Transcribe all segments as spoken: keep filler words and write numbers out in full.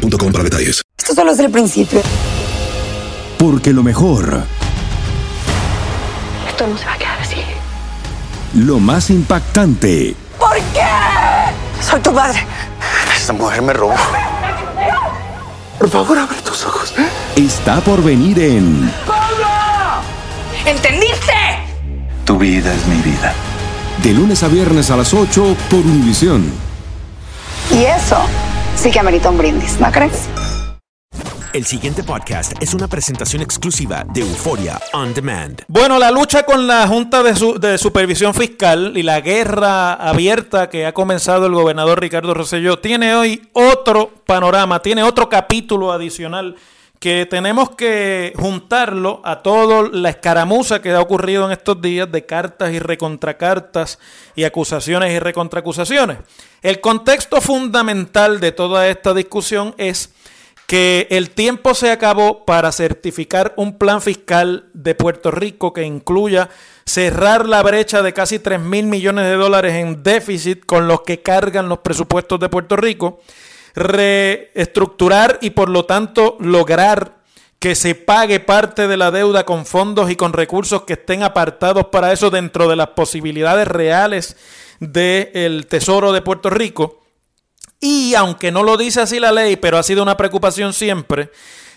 punto com para detalles. Esto solo es el principio. Porque lo mejor... Esto no se va a quedar así. Lo más impactante... ¿Por qué? Soy tu madre. Esta mujer me robó. Por favor, abre tus ojos. Está por venir en... ¡Pablo! ¿Entendiste? Tu vida es mi vida. De lunes a viernes a las ocho por Univision. Y eso sí que amerita un brindis, ¿no crees? El siguiente podcast es una presentación exclusiva de Euphoria On Demand. Bueno, la lucha con la Junta de, Su- de Supervisión Fiscal y la guerra abierta que ha comenzado el gobernador Ricardo Rosselló tiene hoy otro panorama, tiene otro capítulo adicional que tenemos que juntarlo a toda la escaramuza que ha ocurrido en estos días de cartas y recontracartas y acusaciones y recontracusaciones. El contexto fundamental de toda esta discusión es que el tiempo se acabó para certificar un plan fiscal de Puerto Rico que incluya cerrar la brecha de casi tres mil millones de dólares en déficit con los que cargan los presupuestos de Puerto Rico, reestructurar y por lo tanto lograr que se pague parte de la deuda con fondos y con recursos que estén apartados para eso dentro de las posibilidades reales del Tesoro de Puerto Rico. Y aunque no lo dice así la ley, pero ha sido una preocupación siempre,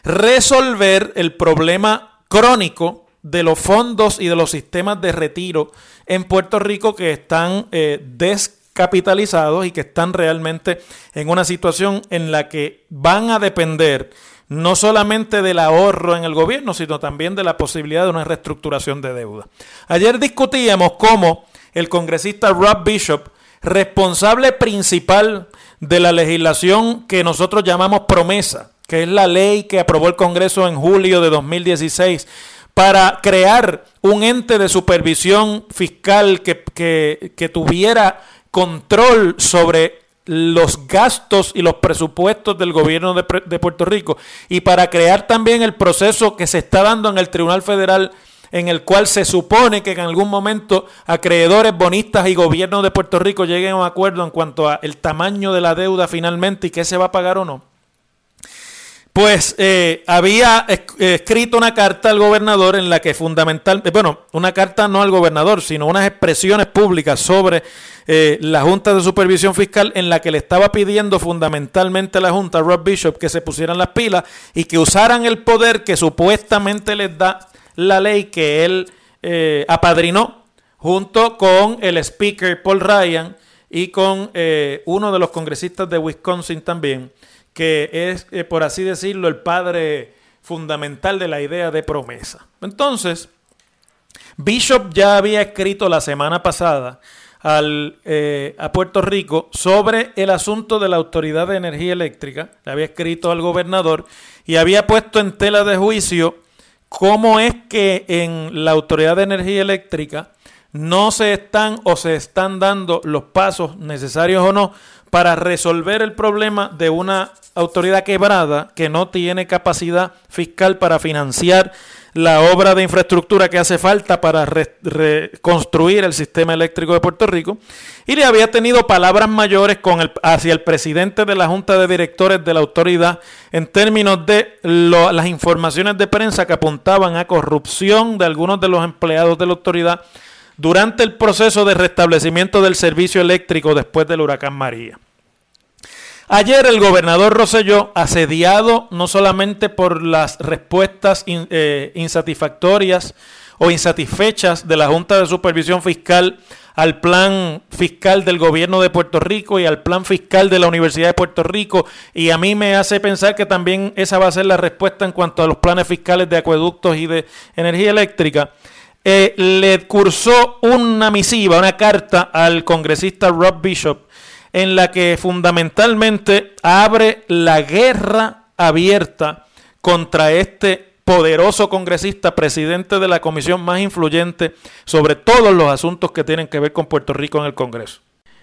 resolver el problema crónico de los fondos y de los sistemas de retiro en Puerto Rico que están eh, descapitalizados y que están realmente en una situación en la que van a depender no solamente del ahorro en el gobierno, sino también de la posibilidad de una reestructuración de deuda. Ayer discutíamos cómo el congresista Rob Bishop, responsable principal de la legislación que nosotros llamamos PROMESA, que es la ley que aprobó el Congreso en julio de dos mil dieciséis para crear un ente de supervisión fiscal que, que, que tuviera control sobre los gastos y los presupuestos del gobierno de, de Puerto Rico y para crear también el proceso que se está dando en el Tribunal Federal en el cual se supone que en algún momento acreedores, bonistas y gobiernos de Puerto Rico lleguen a un acuerdo en cuanto al tamaño de la deuda finalmente y qué se va a pagar o no. Pues eh, había escrito una carta al gobernador en la que fundamentalmente, bueno, una carta no al gobernador, sino unas expresiones públicas sobre eh, la Junta de Supervisión Fiscal en la que le estaba pidiendo fundamentalmente a la Junta, Rob Bishop, que se pusieran las pilas y que usaran el poder que supuestamente les da la ley que él eh, apadrinó junto con el speaker Paul Ryan y con eh, uno de los congresistas de Wisconsin también, que es, eh, por así decirlo, el padre fundamental de la idea de PROMESA. Entonces, Bishop ya había escrito la semana pasada al, eh, a Puerto Rico sobre el asunto de la Autoridad de Energía Eléctrica, le había escrito al gobernador y había puesto en tela de juicio cómo es que en la Autoridad de Energía Eléctrica no se están o se están dando los pasos necesarios o no para resolver el problema de una autoridad quebrada que no tiene capacidad fiscal para financiar la obra de infraestructura que hace falta para re- reconstruir el sistema eléctrico de Puerto Rico, y le había tenido palabras mayores con el, hacia el presidente de la Junta de Directores de la Autoridad en términos de lo, las informaciones de prensa que apuntaban a corrupción de algunos de los empleados de la autoridad durante el proceso de restablecimiento del servicio eléctrico después del huracán María. Ayer el gobernador Rosselló, asediado no solamente por las respuestas in, eh, insatisfactorias o insatisfechas de la Junta de Supervisión Fiscal al plan fiscal del gobierno de Puerto Rico y al plan fiscal de la Universidad de Puerto Rico, y a mí me hace pensar que también esa va a ser la respuesta en cuanto a los planes fiscales de acueductos y de energía eléctrica, eh, le cursó una misiva, una carta al congresista Rob Bishop, en la que fundamentalmente abre la guerra abierta contra este poderoso congresista, presidente de la comisión más influyente sobre todos los asuntos que tienen que ver con Puerto Rico en el Congreso.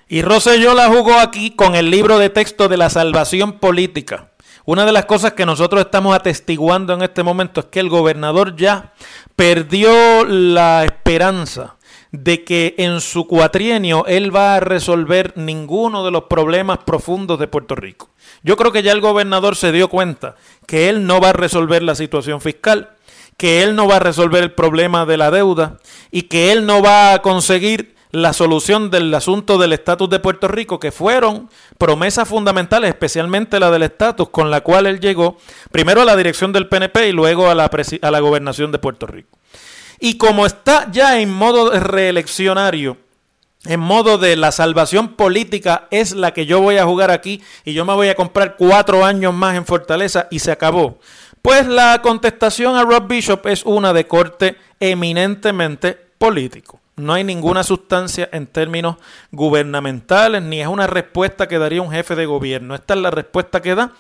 Y Rosselló la jugó aquí con el libro de texto de la salvación política. Una de las cosas que nosotros estamos atestiguando en este momento es que el gobernador ya perdió la esperanza de que en su cuatrienio él va a resolver ninguno de los problemas profundos de Puerto Rico. Yo creo que ya el gobernador se dio cuenta que él no va a resolver la situación fiscal, que él no va a resolver el problema de la deuda y que él no va a conseguir la solución del asunto del estatus de Puerto Rico, que fueron promesas fundamentales, especialmente la del estatus, con la cual él llegó primero a la dirección del P N P y luego a la, presi- a la gobernación de Puerto Rico. Y como está ya en modo reeleccionario, en modo de la salvación política es la que yo voy a jugar aquí y yo me voy a comprar cuatro años más en Fortaleza y se acabó. Pues la contestación a Rob Bishop es una de corte eminentemente político. No hay ninguna sustancia en términos gubernamentales, ni es una respuesta que daría un jefe de gobierno. Esta es la respuesta que da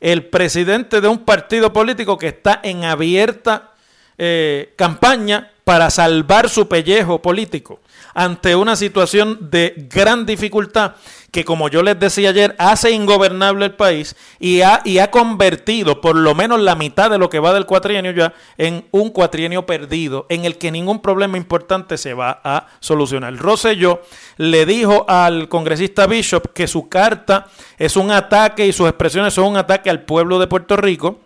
el presidente de un partido político que está en abierta eh, campaña para salvar su pellejo político ante una situación de gran dificultad que, como yo les decía ayer, hace ingobernable el país y ha, y ha convertido por lo menos la mitad de lo que va del cuatrienio ya en un cuatrienio perdido, en el que ningún problema importante se va a solucionar. Rosselló le dijo al congresista Bishop que su carta es un ataque y sus expresiones son un ataque al pueblo de Puerto Rico.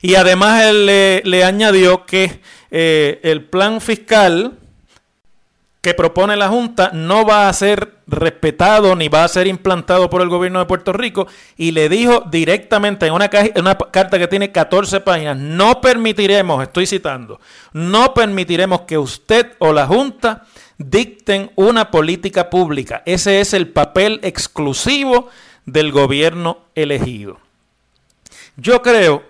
Y además él le, le añadió que eh, el plan fiscal que propone la Junta no va a ser respetado ni va a ser implantado por el gobierno de Puerto Rico, y le dijo directamente en una, ca- una carta que tiene catorce páginas, no permitiremos, estoy citando, no permitiremos que usted o la Junta dicten una política pública. Ese es el papel exclusivo del gobierno elegido. Yo creo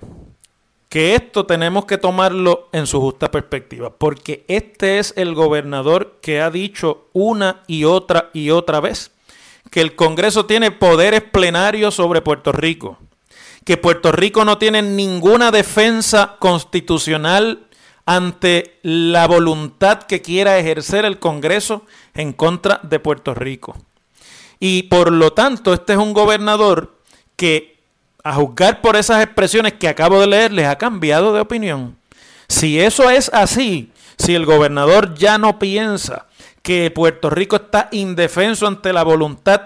que esto tenemos que tomarlo en su justa perspectiva, porque este es el gobernador que ha dicho una y otra y otra vez que el Congreso tiene poderes plenarios sobre Puerto Rico, que Puerto Rico no tiene ninguna defensa constitucional ante la voluntad que quiera ejercer el Congreso en contra de Puerto Rico. Y por lo tanto, este es un gobernador que, a juzgar por esas expresiones que acabo de leer, les ha cambiado de opinión. Si eso es así, si el gobernador ya no piensa que Puerto Rico está indefenso ante la voluntad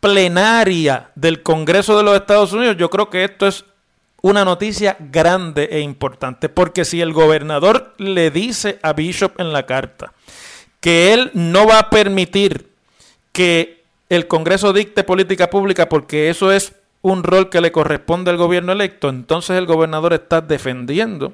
plenaria del Congreso de los Estados Unidos, yo creo que esto es una noticia grande e importante, porque si el gobernador le dice a Bishop en la carta que él no va a permitir que el Congreso dicte política pública porque eso es un rol que le corresponde al gobierno electo, entonces el gobernador está defendiendo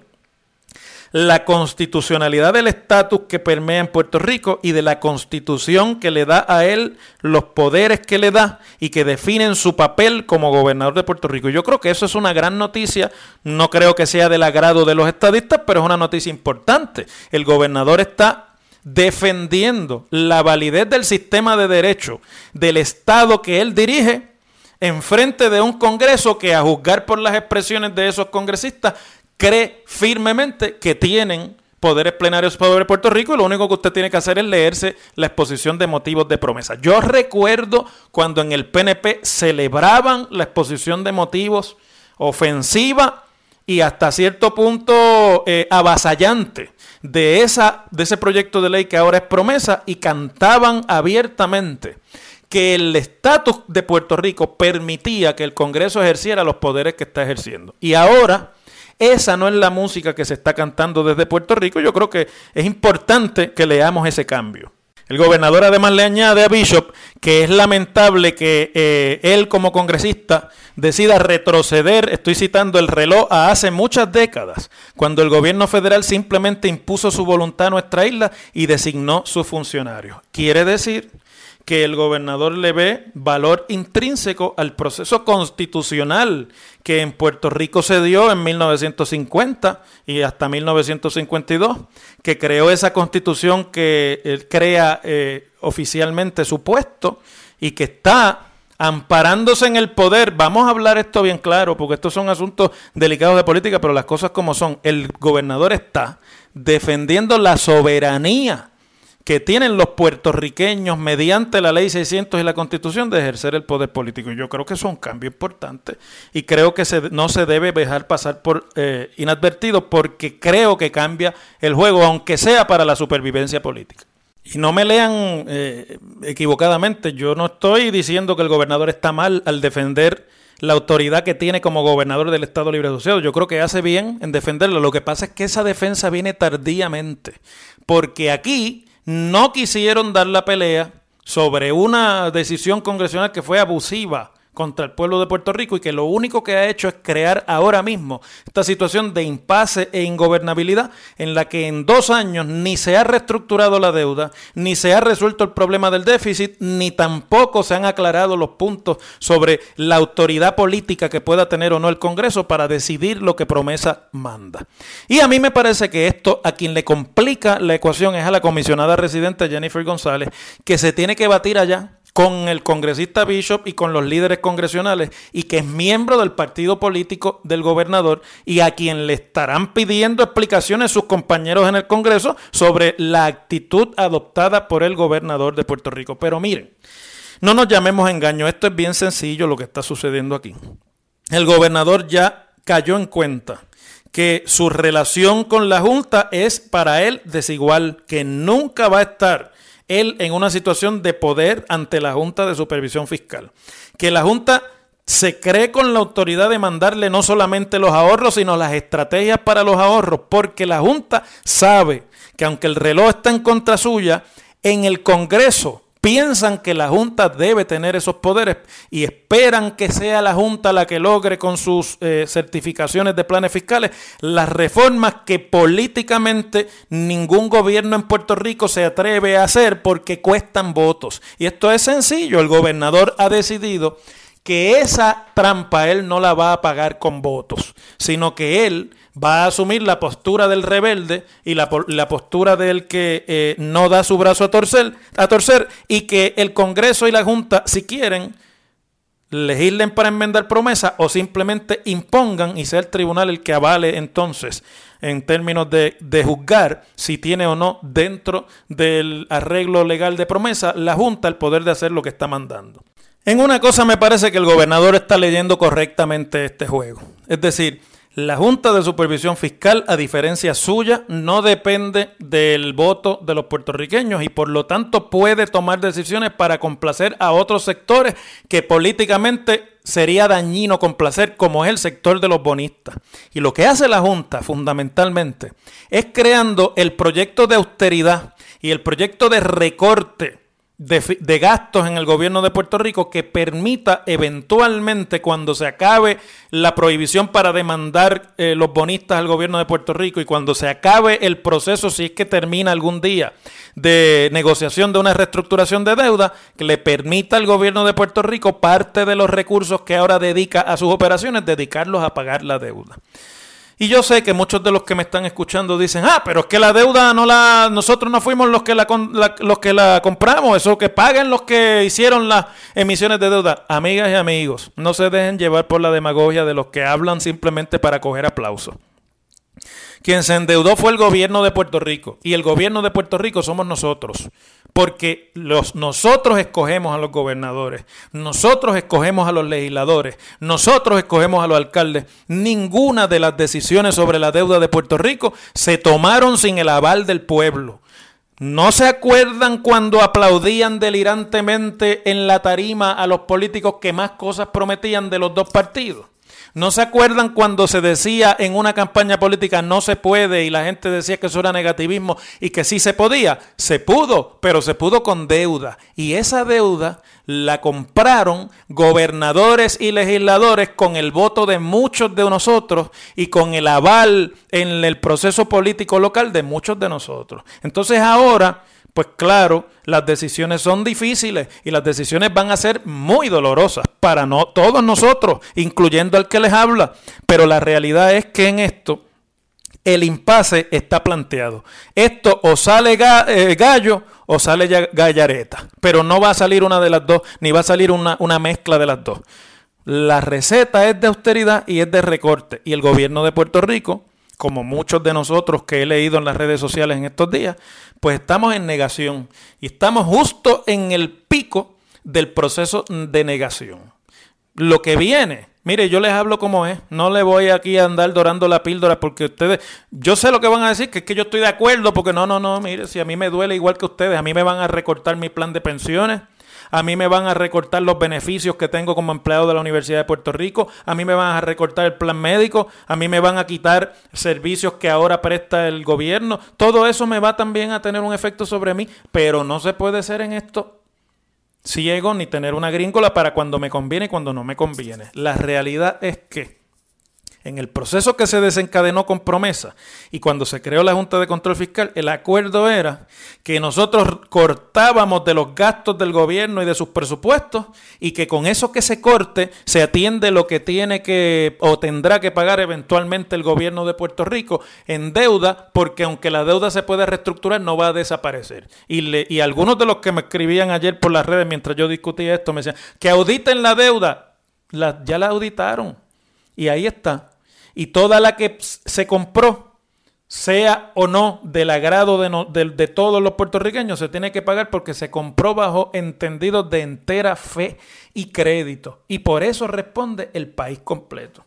la constitucionalidad del estatus que permea en Puerto Rico y de la constitución que le da a él los poderes que le da y que definen su papel como gobernador de Puerto Rico. Yo creo que eso es una gran noticia, no creo que sea del agrado de los estadistas, pero es una noticia importante. El gobernador está defendiendo la validez del sistema de derecho del estado que él dirige enfrente de un Congreso que, a juzgar por las expresiones de esos congresistas, cree firmemente que tienen poderes plenarios sobre Puerto Rico, y lo único que usted tiene que hacer es leerse la exposición de motivos de promesa. Yo recuerdo cuando en el P N P celebraban la exposición de motivos ofensiva y hasta cierto punto eh, avasallante de, esa, de ese proyecto de ley que ahora es promesa, y cantaban abiertamente que el estatus de Puerto Rico permitía que el Congreso ejerciera los poderes que está ejerciendo. Y ahora, esa no es la música que se está cantando desde Puerto Rico. Yo creo que es importante que leamos ese cambio. El gobernador además le añade a Bishop que es lamentable que eh, él como congresista decida retroceder, estoy citando el reloj, a hace muchas décadas, cuando el gobierno federal simplemente impuso su voluntad a nuestra isla y designó sus funcionarios. Quiere decir que el gobernador le ve valor intrínseco al proceso constitucional que en Puerto Rico se dio en mil novecientos cincuenta y hasta mil novecientos cincuenta y dos, que creó esa constitución que él crea eh, oficialmente su puesto, y que está amparándose en el poder. Vamos a hablar esto bien claro, porque estos son asuntos delicados de política, pero las cosas como son. El gobernador está defendiendo la soberanía que tienen los puertorriqueños mediante la ley seiscientos y la Constitución de ejercer el poder político. Yo creo que es un cambio importante y creo que se, no se debe dejar pasar por eh, inadvertido, porque creo que cambia el juego, aunque sea para la supervivencia política. Y no me lean eh, equivocadamente, yo no estoy diciendo que el gobernador está mal al defender la autoridad que tiene como gobernador del Estado Libre Asociado. Yo creo que hace bien en defenderlo. Lo que pasa es que esa defensa viene tardíamente, porque aquí no quisieron dar la pelea sobre una decisión congresional que fue abusiva contra el pueblo de Puerto Rico y que lo único que ha hecho es crear ahora mismo esta situación de impasse e ingobernabilidad en la que en dos años ni se ha reestructurado la deuda, ni se ha resuelto el problema del déficit, ni tampoco se han aclarado los puntos sobre la autoridad política que pueda tener o no el Congreso para decidir lo que PROMESA manda. Y a mí me parece que esto a quien le complica la ecuación es a la comisionada residente Jennifer González, que se tiene que batir allá con el congresista Bishop y con los líderes congresionales, y que es miembro del partido político del gobernador y a quien le estarán pidiendo explicaciones sus compañeros en el Congreso sobre la actitud adoptada por el gobernador de Puerto Rico. Pero miren, no nos llamemos a engaño, esto es bien sencillo lo que está sucediendo aquí. El gobernador ya cayó en cuenta que su relación con la Junta es para él desigual, que nunca va a estar él en una situación de poder ante la Junta de Supervisión Fiscal, que la Junta se cree con la autoridad de mandarle no solamente los ahorros, sino las estrategias para los ahorros, porque la Junta sabe que aunque el reloj está en contra suya, en el Congreso piensan que la Junta debe tener esos poderes y esperan que sea la Junta la que logre con sus eh, certificaciones de planes fiscales las reformas que políticamente ningún gobierno en Puerto Rico se atreve a hacer porque cuestan votos. Y esto es sencillo, el gobernador ha decidido que esa trampa él no la va a pagar con votos, sino que él va a asumir la postura del rebelde y la, la postura del que eh, no da su brazo a torcer, a torcer, y que el Congreso y la Junta, si quieren, legislen para enmendar PROMESA o simplemente impongan y sea el tribunal el que avale entonces en términos de, de juzgar si tiene o no dentro del arreglo legal de PROMESA la Junta el poder de hacer lo que está mandando. En una cosa me parece que el gobernador está leyendo correctamente este juego. Es decir, la Junta de Supervisión Fiscal, a diferencia suya, no depende del voto de los puertorriqueños y por lo tanto puede tomar decisiones para complacer a otros sectores que políticamente sería dañino complacer, como es el sector de los bonistas. Y lo que hace la Junta fundamentalmente es creando el proyecto de austeridad y el proyecto de recorte De, de gastos en el gobierno de Puerto Rico que permita eventualmente, cuando se acabe la prohibición para demandar eh, los bonistas al gobierno de Puerto Rico y cuando se acabe el proceso, si es que termina algún día, de negociación de una reestructuración de deuda, que le permita al gobierno de Puerto Rico parte de los recursos que ahora dedica a sus operaciones, dedicarlos a pagar la deuda. Y yo sé que muchos de los que me están escuchando dicen, ah, pero es que la deuda no la nosotros no fuimos los que la, la los que la compramos, eso que paguen los que hicieron las emisiones de deuda. Amigas y amigos, no se dejen llevar por la demagogia de los que hablan simplemente para coger aplausos. Quien se endeudó fue el gobierno de Puerto Rico y el gobierno de Puerto Rico somos nosotros, porque los, nosotros escogemos a los gobernadores, nosotros escogemos a los legisladores, nosotros escogemos a los alcaldes. Ninguna de las decisiones sobre la deuda de Puerto Rico se tomaron sin el aval del pueblo. ¿No se acuerdan cuando aplaudían delirantemente en la tarima a los políticos que más cosas prometían de los dos partidos? ¿No se acuerdan cuando se decía en una campaña política no se puede y la gente decía que eso era negativismo y que sí se podía? Se pudo, pero se pudo con deuda. Y esa deuda la compraron gobernadores y legisladores con el voto de muchos de nosotros y con el aval en el proceso político local de muchos de nosotros. Entonces ahora, pues claro, las decisiones son difíciles y las decisiones van a ser muy dolorosas para no, todos nosotros, incluyendo al que les habla. Pero la realidad es que en esto el impasse está planteado. Esto o sale ga- eh, gallo o sale ya- gallareta, pero no va a salir una de las dos, ni va a salir una, una mezcla de las dos. La receta es de austeridad y es de recorte, y el gobierno de Puerto Rico, como muchos de nosotros que he leído en las redes sociales en estos días, pues estamos en negación y estamos justo en el pico del proceso de negación. Lo que viene, mire, yo les hablo como es, no le voy aquí a andar dorando la píldora porque ustedes, yo sé lo que van a decir, que es que yo estoy de acuerdo, porque no, no, no, mire, si a mí me duele igual que ustedes, a mí me van a recortar mi plan de pensiones, a mí me van a recortar los beneficios que tengo como empleado de la Universidad de Puerto Rico, a mí me van a recortar el plan médico, a mí me van a quitar servicios que ahora presta el gobierno. Todo eso me va también a tener un efecto sobre mí, pero no se puede ser en esto ciego ni tener una gringola para cuando me conviene y cuando no me conviene. La realidad es que en el proceso que se desencadenó con PROMESA y cuando se creó la Junta de Control Fiscal, el acuerdo era que nosotros cortábamos de los gastos del gobierno y de sus presupuestos, y que con eso que se corte se atiende lo que tiene que o tendrá que pagar eventualmente el gobierno de Puerto Rico en deuda, porque aunque la deuda se pueda reestructurar, no va a desaparecer. Y, le, y algunos de los que me escribían ayer por las redes mientras yo discutía esto me decían que auditen la deuda. La, ya la auditaron y ahí está. Y toda la que se compró, sea o no del agrado de, no, de, de todos los puertorriqueños, se tiene que pagar porque se compró bajo entendidos de entera fe y crédito. Y por eso responde el país completo.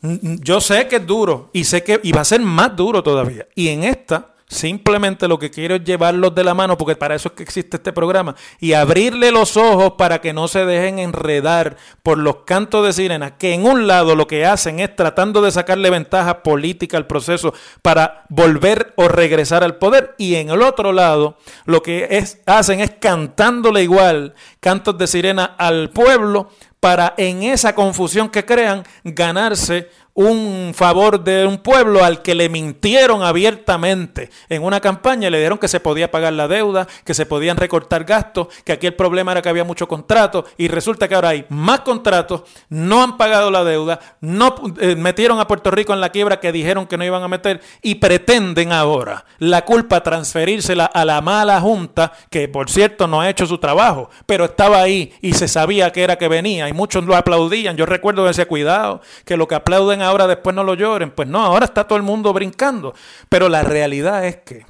Yo sé que es duro y sé que y va a ser más duro todavía. Y en esta, simplemente lo que quiero es llevarlos de la mano, porque para eso es que existe este programa, y abrirle los ojos para que no se dejen enredar por los cantos de sirena, que en un lado lo que hacen es tratando de sacarle ventaja política al proceso para volver o regresar al poder, y en el otro lado lo que es, hacen es cantándole igual cantos de sirena al pueblo para en esa confusión que crean ganarse un favor de un pueblo al que le mintieron abiertamente en una campaña. Le dieron que se podía pagar la deuda, que se podían recortar gastos, que aquí el problema era que había muchos contratos, y resulta que ahora hay más contratos, no han pagado la deuda, no eh, metieron a Puerto Rico en la quiebra que dijeron que no iban a meter, y pretenden ahora la culpa transferírsela a la mala Junta, que por cierto no ha hecho su trabajo, pero estaba ahí y se sabía que era que venía, y muchos lo aplaudían. Yo recuerdo que decía, cuidado, que lo que aplauden ahora después no lo lloren. Pues no, ahora está todo el mundo brincando. Pero la realidad es que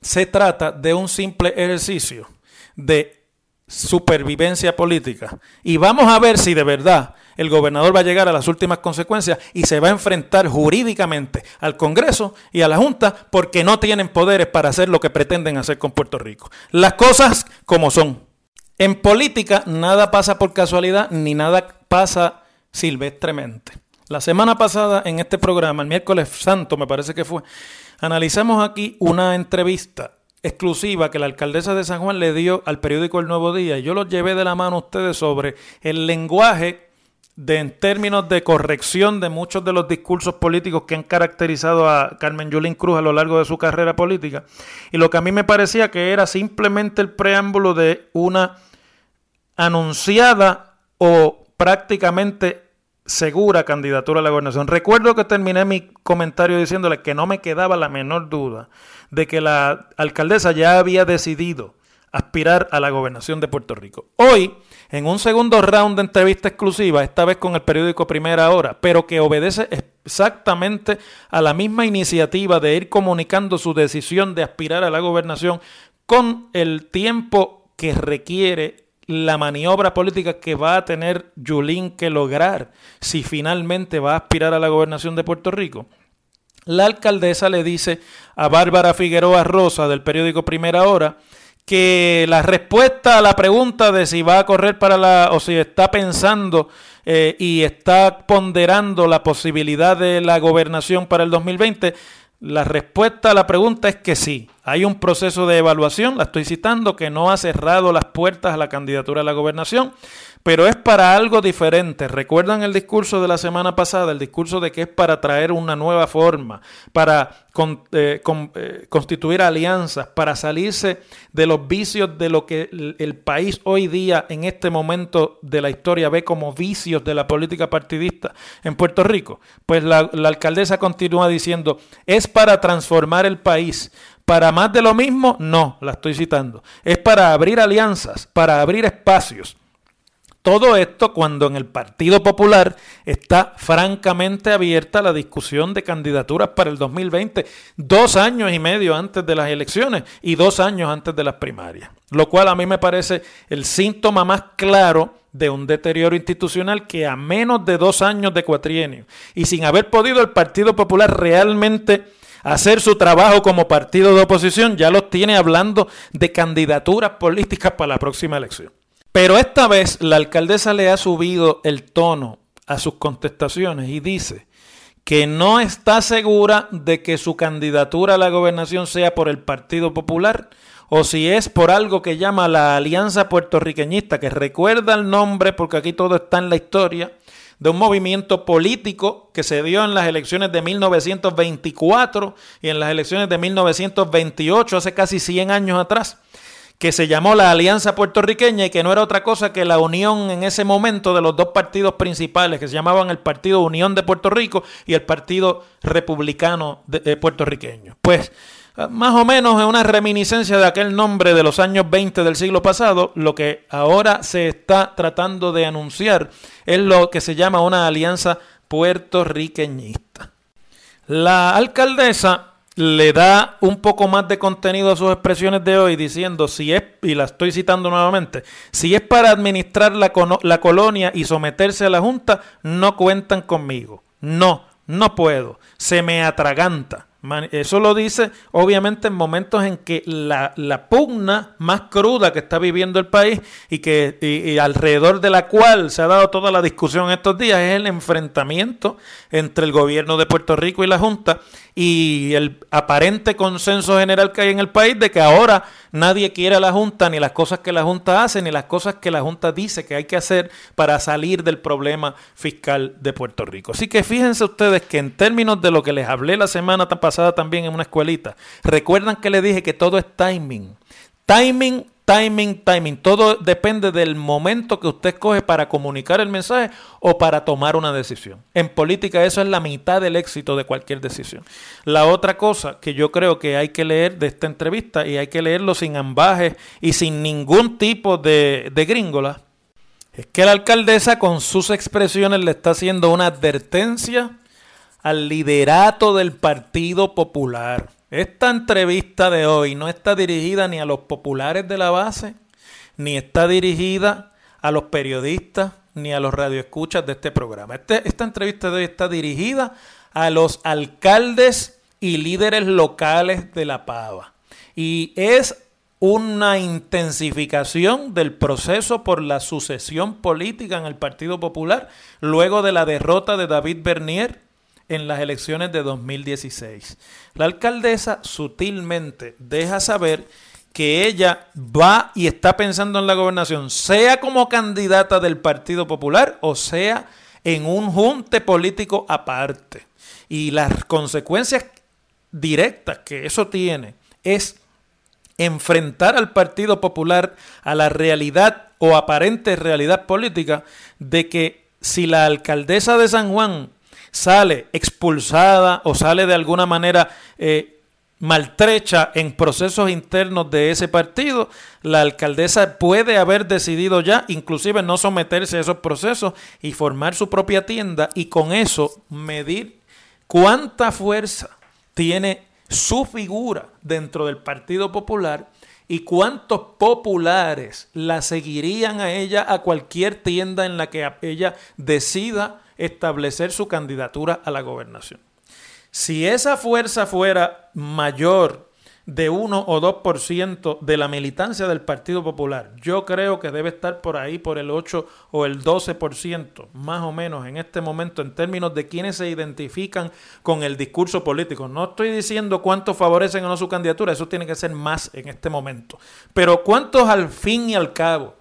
se trata de un simple ejercicio de supervivencia política, y vamos a ver si de verdad el gobernador va a llegar a las últimas consecuencias y se va a enfrentar jurídicamente al Congreso y a la Junta, porque no tienen poderes para hacer lo que pretenden hacer con Puerto Rico. Las cosas como son. En política nada pasa por casualidad ni nada pasa silvestremente. La semana pasada en este programa, el miércoles santo me parece que fue, analizamos aquí una entrevista exclusiva que la alcaldesa de San Juan le dio al periódico El Nuevo Día, y yo los llevé de la mano a ustedes sobre el lenguaje de, en términos de corrección de muchos de los discursos políticos que han caracterizado a Carmen Yulín Cruz a lo largo de su carrera política, y lo que a mí me parecía que era simplemente el preámbulo de una anunciada o prácticamente segura candidatura a la gobernación. Recuerdo que terminé mi comentario diciéndole que no me quedaba la menor duda de que la alcaldesa ya había decidido aspirar a la gobernación de Puerto Rico. Hoy, en un segundo round de entrevista exclusiva, esta vez con el periódico Primera Hora, pero que obedece exactamente a la misma iniciativa de ir comunicando su decisión de aspirar a la gobernación con el tiempo que requiere la maniobra política que va a tener Yulín que lograr si finalmente va a aspirar a la gobernación de Puerto Rico. La alcaldesa le dice a Bárbara Figueroa Rosa del periódico Primera Hora que la respuesta a la pregunta de si va a correr para la, o si está pensando eh, y está ponderando la posibilidad de la gobernación para el dos mil veinte, la respuesta a la pregunta es que sí. Hay un proceso de evaluación, la estoy citando, que no ha cerrado las puertas a la candidatura a la gobernación, pero es para algo diferente. ¿Recuerdan el discurso de la semana pasada? El discurso de que es para traer una nueva forma, para con, eh, con, eh, constituir alianzas, para salirse de los vicios de lo que el, el país hoy día, en este momento de la historia, ve como vicios de la política partidista en Puerto Rico. Pues la, la alcaldesa continúa diciendo, es para transformar el país. ¿Para más de lo mismo? No, la estoy citando. Es para abrir alianzas, para abrir espacios. Todo esto cuando en el Partido Popular está francamente abierta la discusión de candidaturas para el dos mil veinte, dos años y medio antes de las elecciones y dos años antes de las primarias. Lo cual a mí me parece el síntoma más claro de un deterioro institucional que a menos de dos años de cuatrienio y sin haber podido el Partido Popular realmente hacer su trabajo como partido de oposición, ya los tiene hablando de candidaturas políticas para la próxima elección. Pero esta vez la alcaldesa le ha subido el tono a sus contestaciones y dice que no está segura de que su candidatura a la gobernación sea por el Partido Popular o si es por algo que llama la Alianza Puertorriqueñista, que recuerda el nombre porque aquí todo está en la historia, de un movimiento político que se dio en las elecciones de mil novecientos veinticuatro y en las elecciones de mil novecientos veintiocho, hace casi cien años atrás, que se llamó la Alianza Puertorriqueña y que no era otra cosa que la unión en ese momento de los dos partidos principales, que se llamaban el Partido Unión de Puerto Rico y el Partido Republicano de, de Puertorriqueño. Pues más o menos es una reminiscencia de aquel nombre de los años veinte del siglo pasado. Lo que ahora se está tratando de anunciar es lo que se llama una alianza puertorriqueñista. La alcaldesa le da un poco más de contenido a sus expresiones de hoy diciendo, si es, y la estoy citando nuevamente, si es para administrar la, la colonia y someterse a la Junta, no cuentan conmigo. No, no puedo. Se me atraganta. Eso lo dice obviamente en momentos en que la, la pugna más cruda que está viviendo el país y que y, y alrededor de la cual se ha dado toda la discusión estos días es el enfrentamiento entre el gobierno de Puerto Rico y la Junta y el aparente consenso general que hay en el país de que ahora nadie quiere a la Junta, ni las cosas que la Junta hace, ni las cosas que la Junta dice que hay que hacer para salir del problema fiscal de Puerto Rico. Así que fíjense ustedes que en términos de lo que les hablé la semana pasada, también en una escuelita. Recuerdan que le dije que todo es timing. Timing, timing, timing. Todo depende del momento que usted escoge para comunicar el mensaje o para tomar una decisión. En política eso es la mitad del éxito de cualquier decisión. La otra cosa que yo creo que hay que leer de esta entrevista y hay que leerlo sin ambajes y sin ningún tipo de, de gringola, es que la alcaldesa con sus expresiones le está haciendo una advertencia al liderato del Partido Popular. Esta entrevista de hoy no está dirigida ni a los populares de la base, ni está dirigida a los periodistas, ni a los radioescuchas de este programa. Este, esta entrevista de hoy está dirigida a los alcaldes y líderes locales de la Pava. Y es una intensificación del proceso por la sucesión política en el Partido Popular luego de la derrota de David Bernier en las elecciones de dos mil dieciséis. La alcaldesa sutilmente deja saber que ella va y está pensando en la gobernación, sea como candidata del Partido Popular o sea en un junte político aparte. Y las consecuencias directas que eso tiene es enfrentar al Partido Popular a la realidad o aparente realidad política de que si la alcaldesa de San Juan sale expulsada o sale de alguna manera eh, maltrecha en procesos internos de ese partido, la alcaldesa puede haber decidido ya, inclusive no someterse a esos procesos y formar su propia tienda y con eso medir cuánta fuerza tiene su figura dentro del Partido Popular y cuántos populares la seguirían a ella a cualquier tienda en la que ella decida establecer su candidatura a la gobernación. Si esa fuerza fuera mayor de uno o dos por ciento de la militancia del Partido Popular. Yo creo que debe estar por ahí, por el ocho o el doce por ciento, más o menos en este momento, en términos de quienes se identifican con el discurso político. No estoy diciendo cuántos favorecen o no su candidatura, eso tiene que ser más en este momento. Pero cuántos al fin y al cabo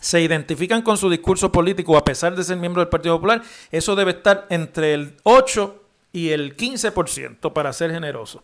se identifican con su discurso político a pesar de ser miembro del Partido Popular, eso debe estar entre el ocho y el quince por ciento, para ser generoso.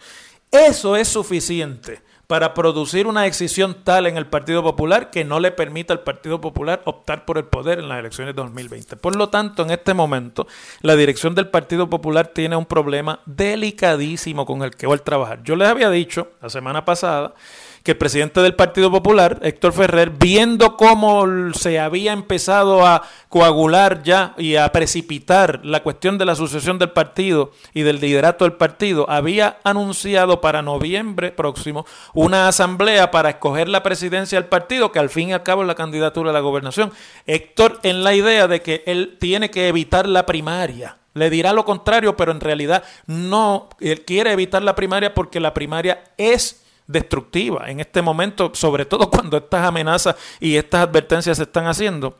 Eso es suficiente para producir una decisión tal en el Partido Popular que no le permita al Partido Popular optar por el poder en las elecciones de dos mil veinte. Por lo tanto, en este momento, la dirección del Partido Popular tiene un problema delicadísimo con el que va a trabajar. Yo les había dicho la semana pasada que el presidente del Partido Popular, Héctor Ferrer, viendo cómo se había empezado a coagular ya y a precipitar la cuestión de la sucesión del partido y del liderato del partido, había anunciado para noviembre próximo una asamblea para escoger la presidencia del partido, que al fin y al cabo es la candidatura a la gobernación. Héctor, en la idea de que él tiene que evitar la primaria, le dirá lo contrario, pero en realidad no, él quiere evitar la primaria porque la primaria es destructiva en este momento, sobre todo cuando estas amenazas y estas advertencias se están haciendo.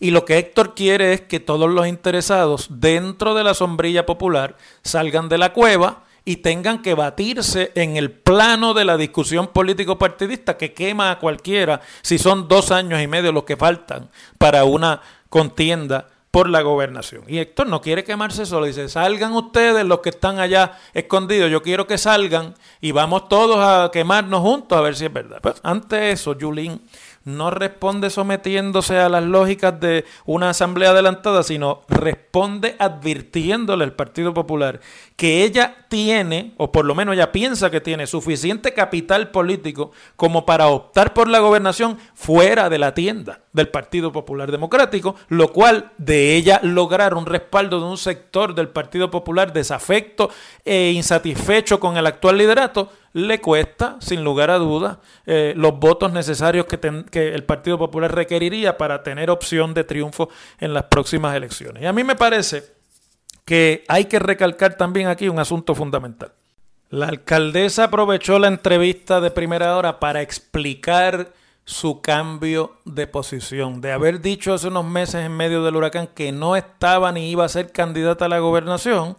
Y lo que Héctor quiere es que todos los interesados dentro de la sombrilla popular salgan de la cueva y tengan que batirse en el plano de la discusión político-partidista, que quema a cualquiera si son dos años y medio los que faltan para una contienda por la gobernación. Y Héctor no quiere quemarse solo, dice: salgan ustedes los que están allá escondidos, yo quiero que salgan y vamos todos a quemarnos juntos a ver si es verdad. Pero ante eso, Yulín no responde sometiéndose a las lógicas de una asamblea adelantada, sino responde advirtiéndole al Partido Popular que ella tiene, o por lo menos ella piensa que tiene, suficiente capital político como para optar por la gobernación fuera de la tienda del Partido Popular Democrático, lo cual de ella lograr un respaldo de un sector del Partido Popular desafecto e insatisfecho con el actual liderato, le cuesta, sin lugar a dudas, eh, los votos necesarios que, ten, que el Partido Popular requeriría para tener opción de triunfo en las próximas elecciones. Y a mí me parece que hay que recalcar también aquí un asunto fundamental. La alcaldesa aprovechó la entrevista de Primera Hora para explicar su cambio de posición, de haber dicho hace unos meses en medio del huracán que no estaba ni iba a ser candidata a la gobernación.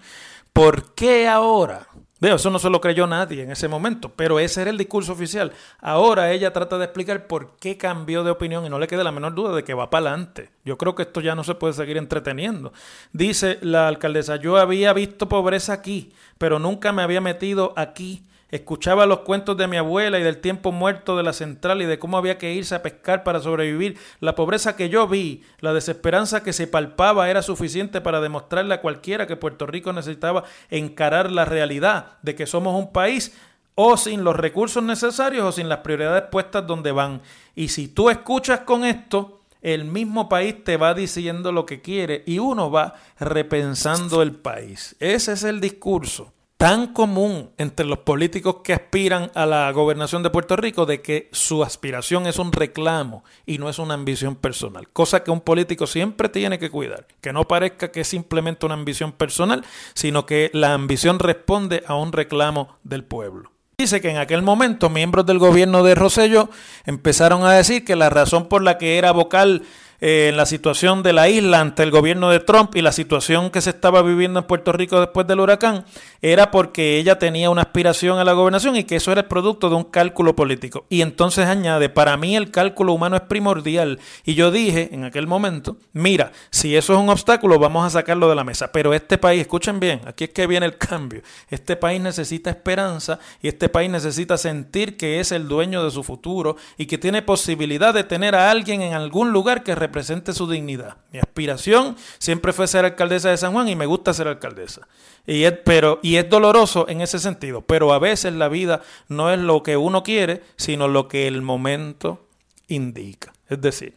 ¿Por qué ahora? Digo, eso no se lo creyó nadie en ese momento, pero ese era el discurso oficial. Ahora ella trata de explicar por qué cambió de opinión y no le queda la menor duda de que va para adelante. Yo creo que esto ya no se puede seguir entreteniendo. Dice la alcaldesa: yo había visto pobreza aquí, pero nunca me había metido aquí. Escuchaba los cuentos de mi abuela y del tiempo muerto de la central y de cómo había que irse a pescar para sobrevivir. La pobreza que yo vi, la desesperanza que se palpaba era suficiente para demostrarle a cualquiera que Puerto Rico necesitaba encarar la realidad de que somos un país o sin los recursos necesarios o sin las prioridades puestas donde van. Y si tú escuchas con esto, el mismo país te va diciendo lo que quiere y uno va repensando el país. Ese es el discurso tan común entre los políticos que aspiran a la gobernación de Puerto Rico, de que su aspiración es un reclamo y no es una ambición personal, cosa que un político siempre tiene que cuidar, que no parezca que es simplemente una ambición personal, sino que la ambición responde a un reclamo del pueblo. Dice que en aquel momento miembros del gobierno de Rosselló empezaron a decir que la razón por la que era vocal Eh, en la situación de la isla ante el gobierno de Trump y la situación que se estaba viviendo en Puerto Rico después del huracán era porque ella tenía una aspiración a la gobernación y que eso era el producto de un cálculo político. Y entonces añade: para mí el cálculo humano es primordial, y yo dije en aquel momento, mira, si eso es un obstáculo vamos a sacarlo de la mesa, pero este país, escuchen bien, aquí es que viene el cambio, este país necesita esperanza y este país necesita sentir que es el dueño de su futuro y que tiene posibilidad de tener a alguien en algún lugar que represente su dignidad. Mi aspiración siempre fue ser alcaldesa de San Juan y me gusta ser alcaldesa. Y es, pero, y es doloroso en ese sentido, pero a veces la vida no es lo que uno quiere, sino lo que el momento indica. Es decir,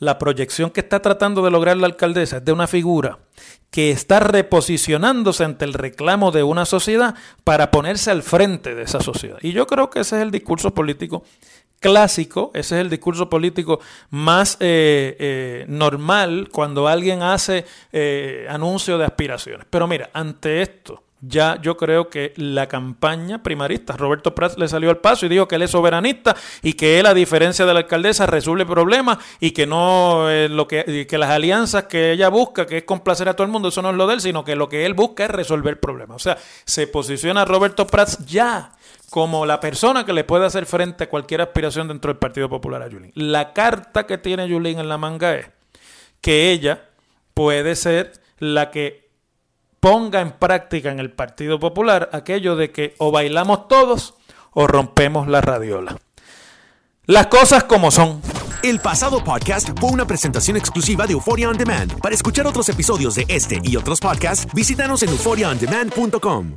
la proyección que está tratando de lograr la alcaldesa es de una figura que está reposicionándose ante el reclamo de una sociedad para ponerse al frente de esa sociedad. Y yo creo que ese es el discurso político clásico, ese es el discurso político más eh, eh, normal cuando alguien hace eh, anuncio de aspiraciones. Pero mira, ante esto, Ya yo creo que la campaña primarista, Roberto Prats le salió al paso y dijo que él es soberanista y que él, a diferencia de la alcaldesa, resuelve problemas y que no eh, lo que, que las alianzas que ella busca, que es complacer a todo el mundo, eso no es lo de él, sino que lo que él busca es resolver problemas. O sea, se posiciona Roberto Prats ya como la persona que le puede hacer frente a cualquier aspiración dentro del Partido Popular a Yulín. La carta que tiene Yulín en la manga es que ella puede ser la que ponga en práctica en el Partido Popular aquello de que o bailamos todos o rompemos la radiola. Las cosas como son. El pasado podcast fue una presentación exclusiva de Euphoria On Demand. Para escuchar otros episodios de este y otros podcasts, visítanos en euphoria on demand punto com.